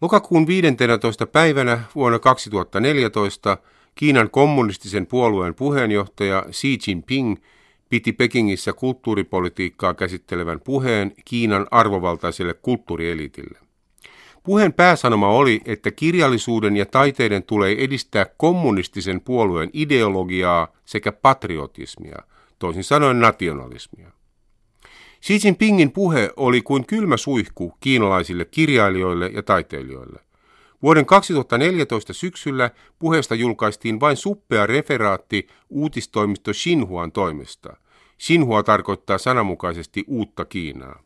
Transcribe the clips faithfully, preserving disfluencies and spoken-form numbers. Lokakuun viidenteenätoista päivänä vuonna kaksituhattaneljätoista Kiinan kommunistisen puolueen puheenjohtaja Xi Jinping piti Pekingissä kulttuuripolitiikkaa käsittelevän puheen Kiinan arvovaltaiselle kulttuurieliitille. Puheen pääsanoma oli, että kirjallisuuden ja taiteiden tulee edistää kommunistisen puolueen ideologiaa sekä patriotismia, toisin sanoen nationalismia. Xi Jinpingin puhe oli kuin kylmä suihku kiinalaisille kirjailijoille ja taiteilijoille. Vuoden kaksituhattaneljätoista syksyllä puheesta julkaistiin vain suppea referaatti uutistoimisto Xinhuan toimesta. Xinhua tarkoittaa sananmukaisesti uutta Kiinaa.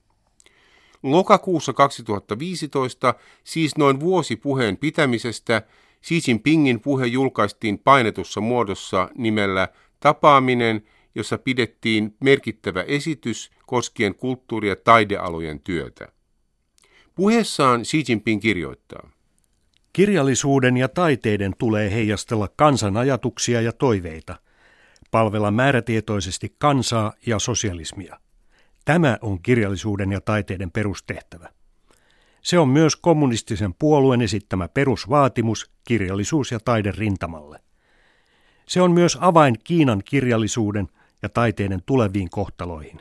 Lokakuussa kaksituhattaviisitoista, siis noin vuosi puheen pitämisestä, Xi Jinpingin puhe julkaistiin painetussa muodossa nimellä Tapaaminen, jossa pidettiin merkittävä esitys koskien kulttuuri- ja taidealojen työtä. Puheessaan Xi Jinping kirjoittaa: kirjallisuuden ja taiteiden tulee heijastella kansan ajatuksia ja toiveita, palvella määrätietoisesti kansaa ja sosialismia. Tämä on kirjallisuuden ja taiteiden perustehtävä. Se on myös kommunistisen puolueen esittämä perusvaatimus kirjallisuus- ja taiderinntamalle. Se on myös avain Kiinan kirjallisuuden ja taiteiden tuleviin kohtaloihin.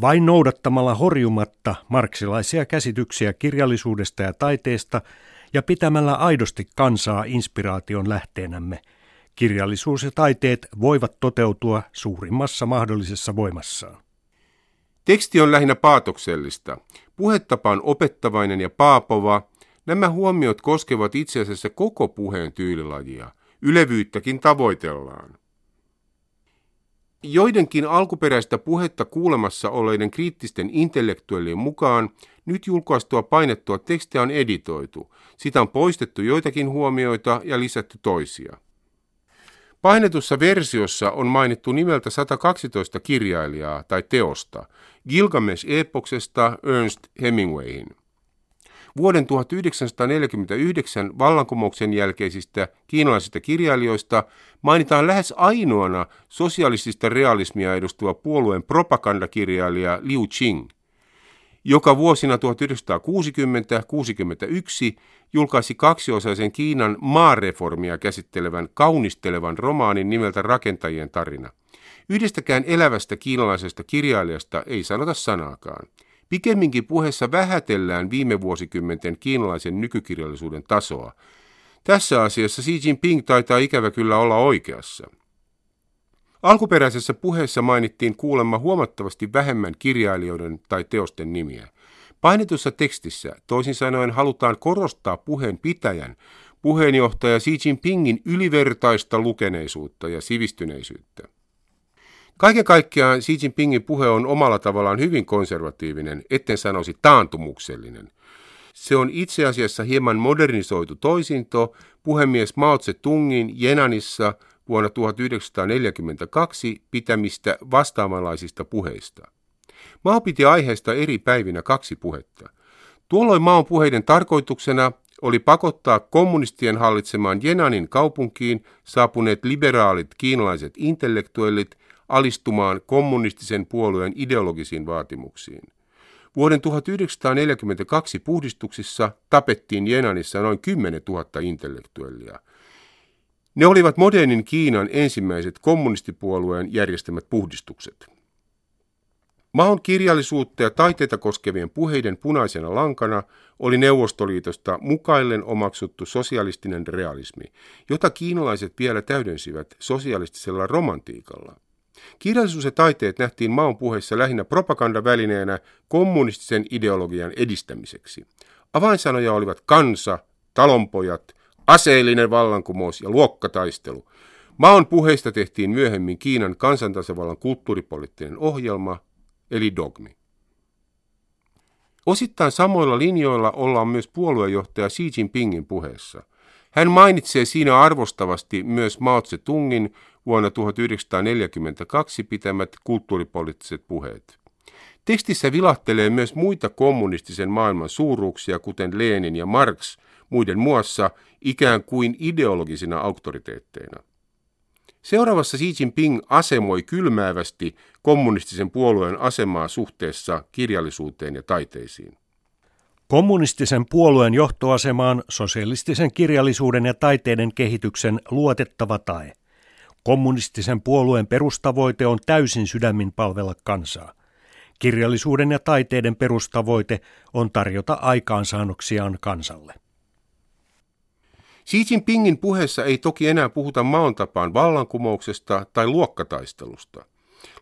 Vain noudattamalla horjumatta marksilaisia käsityksiä kirjallisuudesta ja taiteesta ja pitämällä aidosti kansaa inspiraation lähteenämme, kirjallisuus ja taiteet voivat toteutua suurimmassa mahdollisessa voimassaan. Teksti on lähinnä paatoksellista. Puhetapa on opettavainen ja paapova. Nämä huomiot koskevat itse asiassa koko puheen tyylilajia. Ylevyyttäkin tavoitellaan. Joidenkin alkuperäistä puhetta kuulemassa olleiden kriittisten intellektuellien mukaan nyt julkaistua painettua tekstiä on editoitu. Sitä on poistettu joitakin huomioita ja lisätty toisia. Painetussa versiossa on mainittu nimeltä sata kaksitoista kirjailijaa tai teosta, Gilgamesh-epoksesta Ernest Hemingwayhin. Vuoden tuhatyhdeksänsataaneljäkymmentäyhdeksän vallankumouksen jälkeisistä kiinalaisista kirjailijoista mainitaan lähes ainoana sosialistista realismia edustava puolueen propagandakirjailija Liu Ching, joka vuosina tuhatyhdeksänsataakuusikymmentä kuusikymmentäyksi julkaisi kaksiosaisen Kiinan maareformia käsittelevän kaunistelevan romaanin nimeltä Rakentajien tarina. Yhdestäkään elävästä kiinalaisesta kirjailijasta ei sanota sanaakaan. Pikemminkin puheessa vähätellään viime vuosikymmenten kiinalaisen nykykirjallisuuden tasoa. Tässä asiassa Xi Jinping taitaa ikävä kyllä olla oikeassa. Alkuperäisessä puheessa mainittiin kuulemma huomattavasti vähemmän kirjailijoiden tai teosten nimiä. Painetussa tekstissä, toisin sanoen, halutaan korostaa puheen pitäjän, puheenjohtaja Xi Jinpingin ylivertaista lukeneisuutta ja sivistyneisyyttä. Kaiken kaikkiaan Xi Jinpingin puhe on omalla tavallaan hyvin konservatiivinen, etten sanoisi taantumuksellinen. Se on itse asiassa hieman modernisoitu toisinto puhemies Mao Tse-tungin Jenanissa vuonna tuhatyhdeksänsataaneljäkymmentäkaksi pitämistä vastaavanlaisista puheista. Mao piti aiheesta eri päivinä kaksi puhetta. Tuolloin Maon puheiden tarkoituksena oli pakottaa kommunistien hallitsemaan Jenanin kaupunkiin saapuneet liberaalit kiinalaiset intellektuellit alistumaan kommunistisen puolueen ideologisiin vaatimuksiin. Vuoden tuhatyhdeksänsataaneljäkymmentäkaksi puhdistuksissa tapettiin Jenanissa noin kymmenentuhatta intellektuellia. Ne olivat modernin Kiinan ensimmäiset kommunistipuolueen järjestämät puhdistukset. Maon kirjallisuutta ja taiteita koskevien puheiden punaisena lankana oli Neuvostoliitosta mukaillen omaksuttu sosialistinen realismi, jota kiinalaiset vielä täydensivät sosialistisella romantiikalla. Kirjallisuus ja taiteet nähtiin Maon puheissa lähinnä propagandavälineenä kommunistisen ideologian edistämiseksi. Avainsanoja olivat kansa, talonpojat, aseellinen vallankumous ja luokkataistelu. Maon puheista tehtiin myöhemmin Kiinan kansantasavallan kulttuuripoliittinen ohjelma, eli dogmi. Osittain samoilla linjoilla ollaan myös puoluejohtaja Xi Jinpingin puheessa. Hän mainitsee siinä arvostavasti myös Mao Tse-tungin vuonna tuhatyhdeksänsataaneljäkymmentäkaksi pitämät kulttuuripoliittiset puheet. Tekstissä vilahtelee myös muita kommunistisen maailman suuruuksia, kuten Lenin ja Marx, muiden muassa ikään kuin ideologisina auktoriteetteina. Seuraavassa Xi Jinping asemoi kylmäävästi kommunistisen puolueen asemaa suhteessa kirjallisuuteen ja taiteisiin. Kommunistisen puolueen johtoasemaan sosialistisen kirjallisuuden ja taiteiden kehityksen luotettava tae. Kommunistisen puolueen perustavoite on täysin sydämin palvella kansaa. Kirjallisuuden ja taiteiden perustavoite on tarjota aikaansaannoksiaan kansalle. Xi Jinpingin puheessa ei toki enää puhuta Maon tapaan vallankumouksesta tai luokkataistelusta.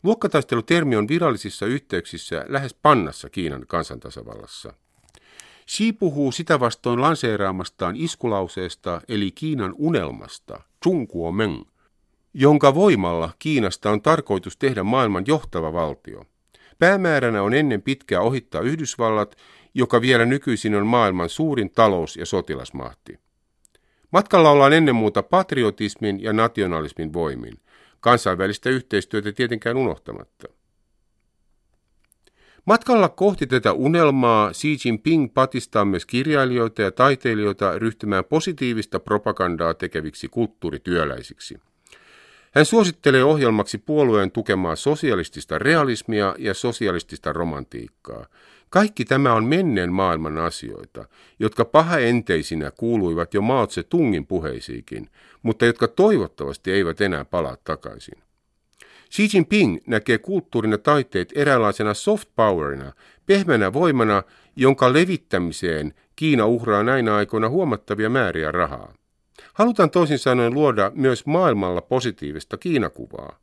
Luokkataistelutermi on virallisissa yhteyksissä lähes pannassa Kiinan kansantasavallassa. Xi puhuu sitä vastoin lanseeraamastaan iskulauseesta eli Kiinan unelmasta, chung guo meng, jonka voimalla Kiinasta on tarkoitus tehdä maailman johtava valtio. Päämääränä on ennen pitkää ohittaa Yhdysvallat, joka vielä nykyisin on maailman suurin talous- ja sotilasmahti. Matkalla ollaan ennen muuta patriotismin ja nationalismin voimin, kansainvälistä yhteistyötä tietenkään unohtamatta. Matkalla kohti tätä unelmaa Xi Jinping patistaa myös kirjailijoita ja taiteilijoita ryhtymään positiivista propagandaa tekeviksi kulttuurityöläisiksi. Hän suosittelee ohjelmaksi puolueen tukemaa sosialistista realismia ja sosialistista romantiikkaa. Kaikki tämä on menneen maailman asioita, jotka pahaenteisinä kuuluivat jo Mao Tse-tungin puheisiinkin, mutta jotka toivottavasti eivät enää palaa takaisin. Xi Jinping näkee kulttuurin ja taiteet eräänlaisena soft powerina, pehmeänä voimana, jonka levittämiseen Kiina uhraa näinä aikoina huomattavia määriä rahaa. Halutaan toisin sanoen luoda myös maailmalla positiivista Kiinakuvaa.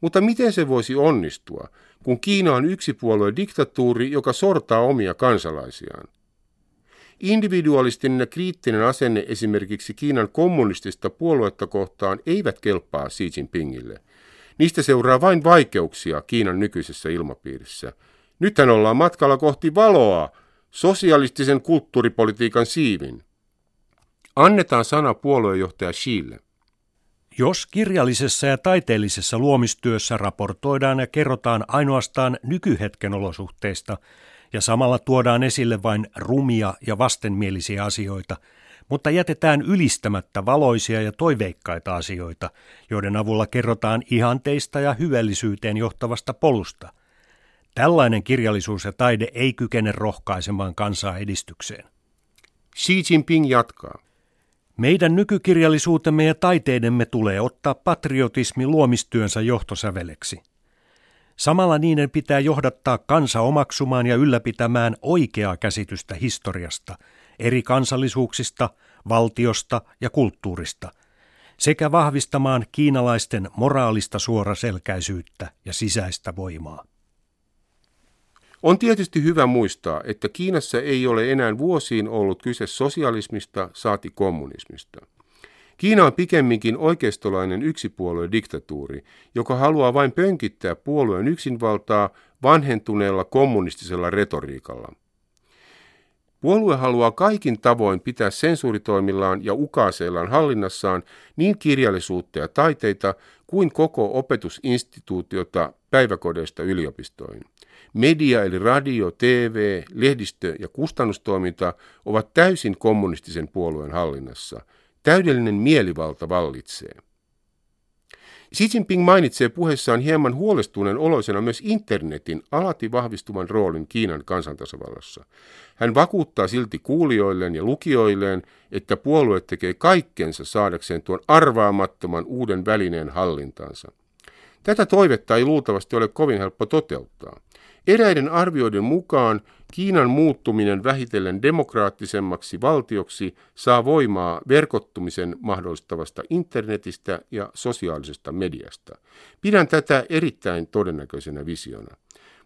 Mutta miten se voisi onnistua, kun Kiina on yksipuolue diktatuuri, joka sortaa omia kansalaisiaan? Individualistinen ja kriittinen asenne esimerkiksi Kiinan kommunistista puoluetta kohtaan eivät kelpaa Xi Jinpingille. Niistä seuraa vain vaikeuksia Kiinan nykyisessä ilmapiirissä. Nythän ollaan matkalla kohti valoa, sosialistisen kulttuuripolitiikan siivin. Annetaan sana puoluejohtaja Xille. Jos kirjallisessa ja taiteellisessa luomistyössä raportoidaan ja kerrotaan ainoastaan nykyhetken olosuhteista ja samalla tuodaan esille vain rumia ja vastenmielisiä asioita, mutta jätetään ylistämättä valoisia ja toiveikkaita asioita, joiden avulla kerrotaan ihanteista ja hyvällisyyteen johtavasta polusta. Tällainen kirjallisuus ja taide ei kykene rohkaisemaan kansaa edistykseen. Xi Jinping jatkaa. Meidän nykykirjallisuutemme ja taiteidemme tulee ottaa patriotismi luomistyönsä johtosäveleksi. Samalla niiden pitää johdattaa kansa omaksumaan ja ylläpitämään oikeaa käsitystä historiasta, eri kansallisuuksista, valtiosta ja kulttuurista, sekä vahvistamaan kiinalaisten moraalista suoraselkäisyyttä ja sisäistä voimaa. On tietysti hyvä muistaa, että Kiinassa ei ole enää vuosiin ollut kyse sosialismista saati kommunismista. Kiina on pikemminkin oikeistolainen yksipuoluediktatuuri, joka haluaa vain pönkittää puolueen yksinvaltaa vanhentuneella kommunistisella retoriikalla. Puolue haluaa kaikin tavoin pitää sensuuritoimillaan ja ukaaseillaan hallinnassaan niin kirjallisuutta ja taiteita kuin koko opetusinstituutiota päiväkodeista yliopistoihin. Media eli radio, T V, lehdistö ja kustannustoiminta ovat täysin kommunistisen puolueen hallinnassa. Täydellinen mielivalta vallitsee. Xi Jinping mainitsee puheessaan hieman huolestuneen oloisena myös internetin alati vahvistuvan roolin Kiinan kansantasavallassa. Hän vakuuttaa silti kuulijoilleen ja lukijoilleen, että puolue tekee kaikkensa saadakseen tuon arvaamattoman uuden välineen hallintaansa. Tätä toivetta ei luultavasti ole kovin helppo toteuttaa. Eräiden arvioiden mukaan Kiinan muuttuminen vähitellen demokraattisemmaksi valtioksi saa voimaa verkottumisen mahdollistavasta internetistä ja sosiaalisesta mediasta. Pidän tätä erittäin todennäköisenä visiona.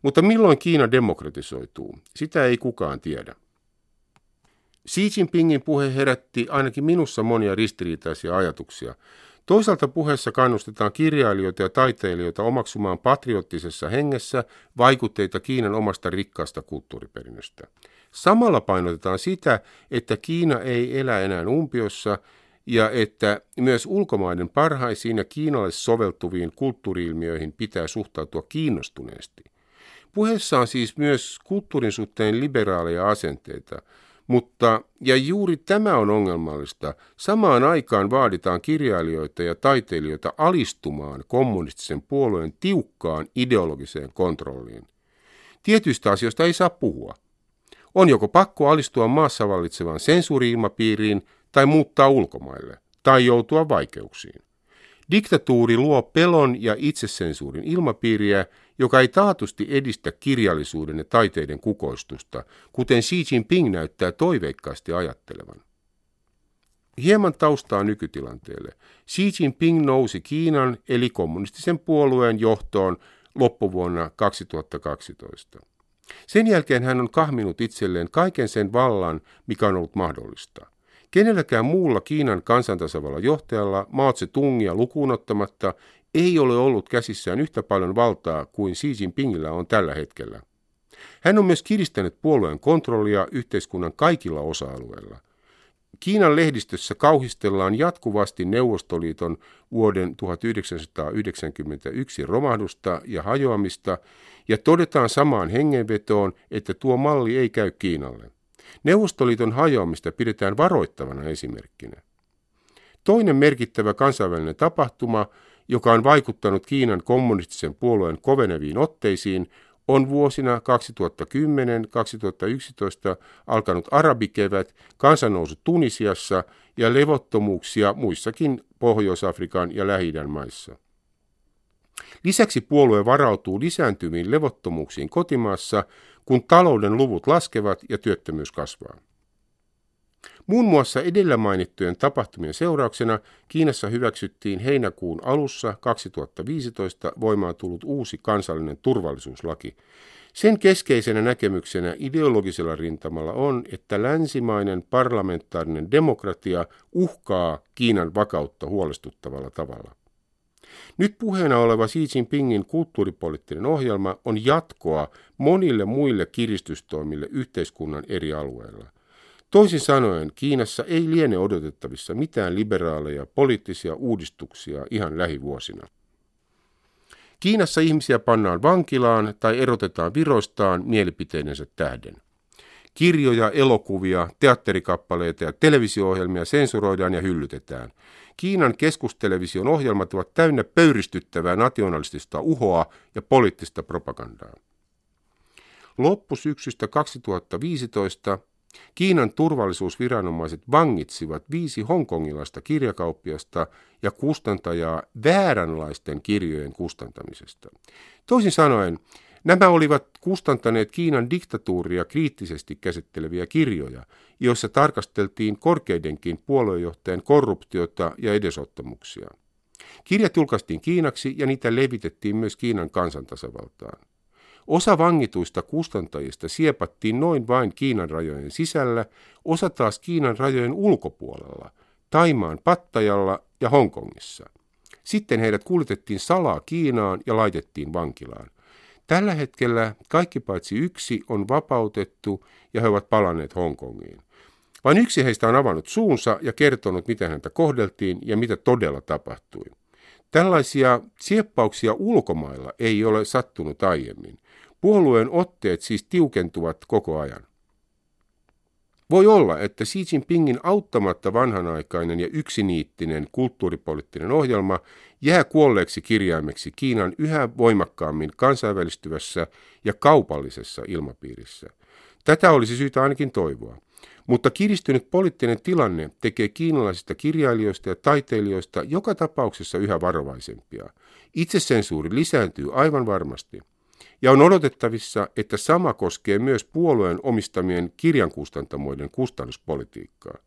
Mutta milloin Kiina demokratisoituu? Sitä ei kukaan tiedä. Xi Jinpingin puhe herätti ainakin minussa monia ristiriitaisia ajatuksia. Toisaalta puheessa kannustetaan kirjailijoita ja taiteilijoita omaksumaan patriottisessa hengessä vaikutteita Kiinan omasta rikkaasta kulttuuriperinnöstä. Samalla painotetaan sitä, että Kiina ei elä enää umpiossa ja että myös ulkomaiden parhaisiin ja kiinalaisille soveltuviin kulttuuriilmiöihin pitää suhtautua kiinnostuneesti. Puheessa on siis myös kulttuurin suhteen liberaaleja asenteita. Mutta, ja juuri tämä on ongelmallista, samaan aikaan vaaditaan kirjailijoita ja taiteilijoita alistumaan kommunistisen puolueen tiukkaan ideologiseen kontrolliin. Tietyistä asioista ei saa puhua. On joko pakko alistua maassa vallitsevaan sensuuri-ilmapiiriin tai muuttaa ulkomaille, tai joutua vaikeuksiin. Diktatuuri luo pelon ja itsesensuurin ilmapiiriä, joka ei taatusti edistä kirjallisuuden ja taiteiden kukoistusta, kuten Xi Jinping näyttää toiveikkaasti ajattelevan. Hieman taustaa nykytilanteelle. Xi Jinping nousi Kiinan eli kommunistisen puolueen johtoon loppuvuonna kaksituhattakaksitoista. Sen jälkeen hän on kahminut itselleen kaiken sen vallan, mikä on ollut mahdollista. Kenelläkään muulla Kiinan kansantasavallan johtajalla, Mao Tse-tungia lukuun ottamatta, ei ole ollut käsissään yhtä paljon valtaa kuin Xi Jinpingillä on tällä hetkellä. Hän on myös kiristänyt puolueen kontrollia yhteiskunnan kaikilla osa-alueilla. Kiinan lehdistössä kauhistellaan jatkuvasti Neuvostoliiton vuoden tuhatyhdeksänsataayhdeksänkymmentäyksi romahdusta ja hajoamista ja todetaan samaan hengenvetoon, että tuo malli ei käy Kiinalle. Neuvostoliiton hajoamista pidetään varoittavana esimerkkinä. Toinen merkittävä kansainvälinen tapahtuma, joka on vaikuttanut Kiinan kommunistisen puolueen koveneviin otteisiin, on vuosina kaksituhattakymmenen kaksituhattayksitoista alkanut arabikevät, kansannousu Tunisiassa ja levottomuuksia muissakin Pohjois-Afrikan ja Lähi-idän maissa. Lisäksi puolue varautuu lisääntyviin levottomuuksiin kotimaassa, kun talouden luvut laskevat ja työttömyys kasvaa. Muun muassa edellä mainittujen tapahtumien seurauksena Kiinassa hyväksyttiin heinäkuun alussa kaksituhattaviisitoista voimaan tullut uusi kansallinen turvallisuuslaki. Sen keskeisenä näkemyksenä ideologisella rintamalla on, että länsimainen parlamentaarinen demokratia uhkaa Kiinan vakautta huolestuttavalla tavalla. Nyt puheena oleva Xi Jinpingin kulttuuripoliittinen ohjelma on jatkoa monille muille kiristystoimille yhteiskunnan eri alueilla. Toisin sanoen, Kiinassa ei liene odotettavissa mitään liberaaleja poliittisia uudistuksia ihan lähivuosina. Kiinassa ihmisiä pannaan vankilaan tai erotetaan viroistaan mielipiteidensä tähden. Kirjoja, elokuvia, teatterikappaleita ja televisio-ohjelmia sensuroidaan ja hyllytetään. Kiinan keskustelevision ohjelmat ovat täynnä pöyristyttävää nationalistista uhoa ja poliittista propagandaa. Loppusyksystä kaksituhattaviisitoista Kiinan turvallisuusviranomaiset vangitsivat viisi hongkongilaista kirjakauppiasta ja kustantajaa vääränlaisten kirjojen kustantamisesta. Toisin sanoen, nämä olivat kustantaneet Kiinan diktatuuria kriittisesti käsitteleviä kirjoja, joissa tarkasteltiin korkeidenkin puoluejohtajan korruptiota ja edesottamuksia. Kirjat julkaistiin kiinaksi ja niitä levitettiin myös Kiinan kansantasavaltaan. Osa vangituista kustantajista siepattiin noin vain Kiinan rajojen sisällä, osa taas Kiinan rajojen ulkopuolella, Taimaan Pattajalla ja Hongkongissa. Sitten heidät kuljetettiin salaa Kiinaan ja laitettiin vankilaan. Tällä hetkellä kaikki paitsi yksi on vapautettu ja he ovat palanneet Hongkongiin. Vain yksi heistä on avannut suunsa ja kertonut, miten häntä kohdeltiin ja mitä todella tapahtui. Tällaisia sieppauksia ulkomailla ei ole sattunut aiemmin. Puolueen otteet siis tiukentuvat koko ajan. Voi olla, että Xi Jinpingin auttamatta vanhanaikainen ja yksiniittinen kulttuuripoliittinen ohjelma jää kuolleeksi kirjaimeksi Kiinan yhä voimakkaammin kansainvälistyvässä ja kaupallisessa ilmapiirissä. Tätä olisi syytä ainakin toivoa. Mutta kiristynyt poliittinen tilanne tekee kiinalaisista kirjailijoista ja taiteilijoista joka tapauksessa yhä varovaisempia. Itsesensuuri lisääntyy aivan varmasti. Ja on odotettavissa, että sama koskee myös puolueen omistamien kirjankustantamoiden kustannuspolitiikkaa.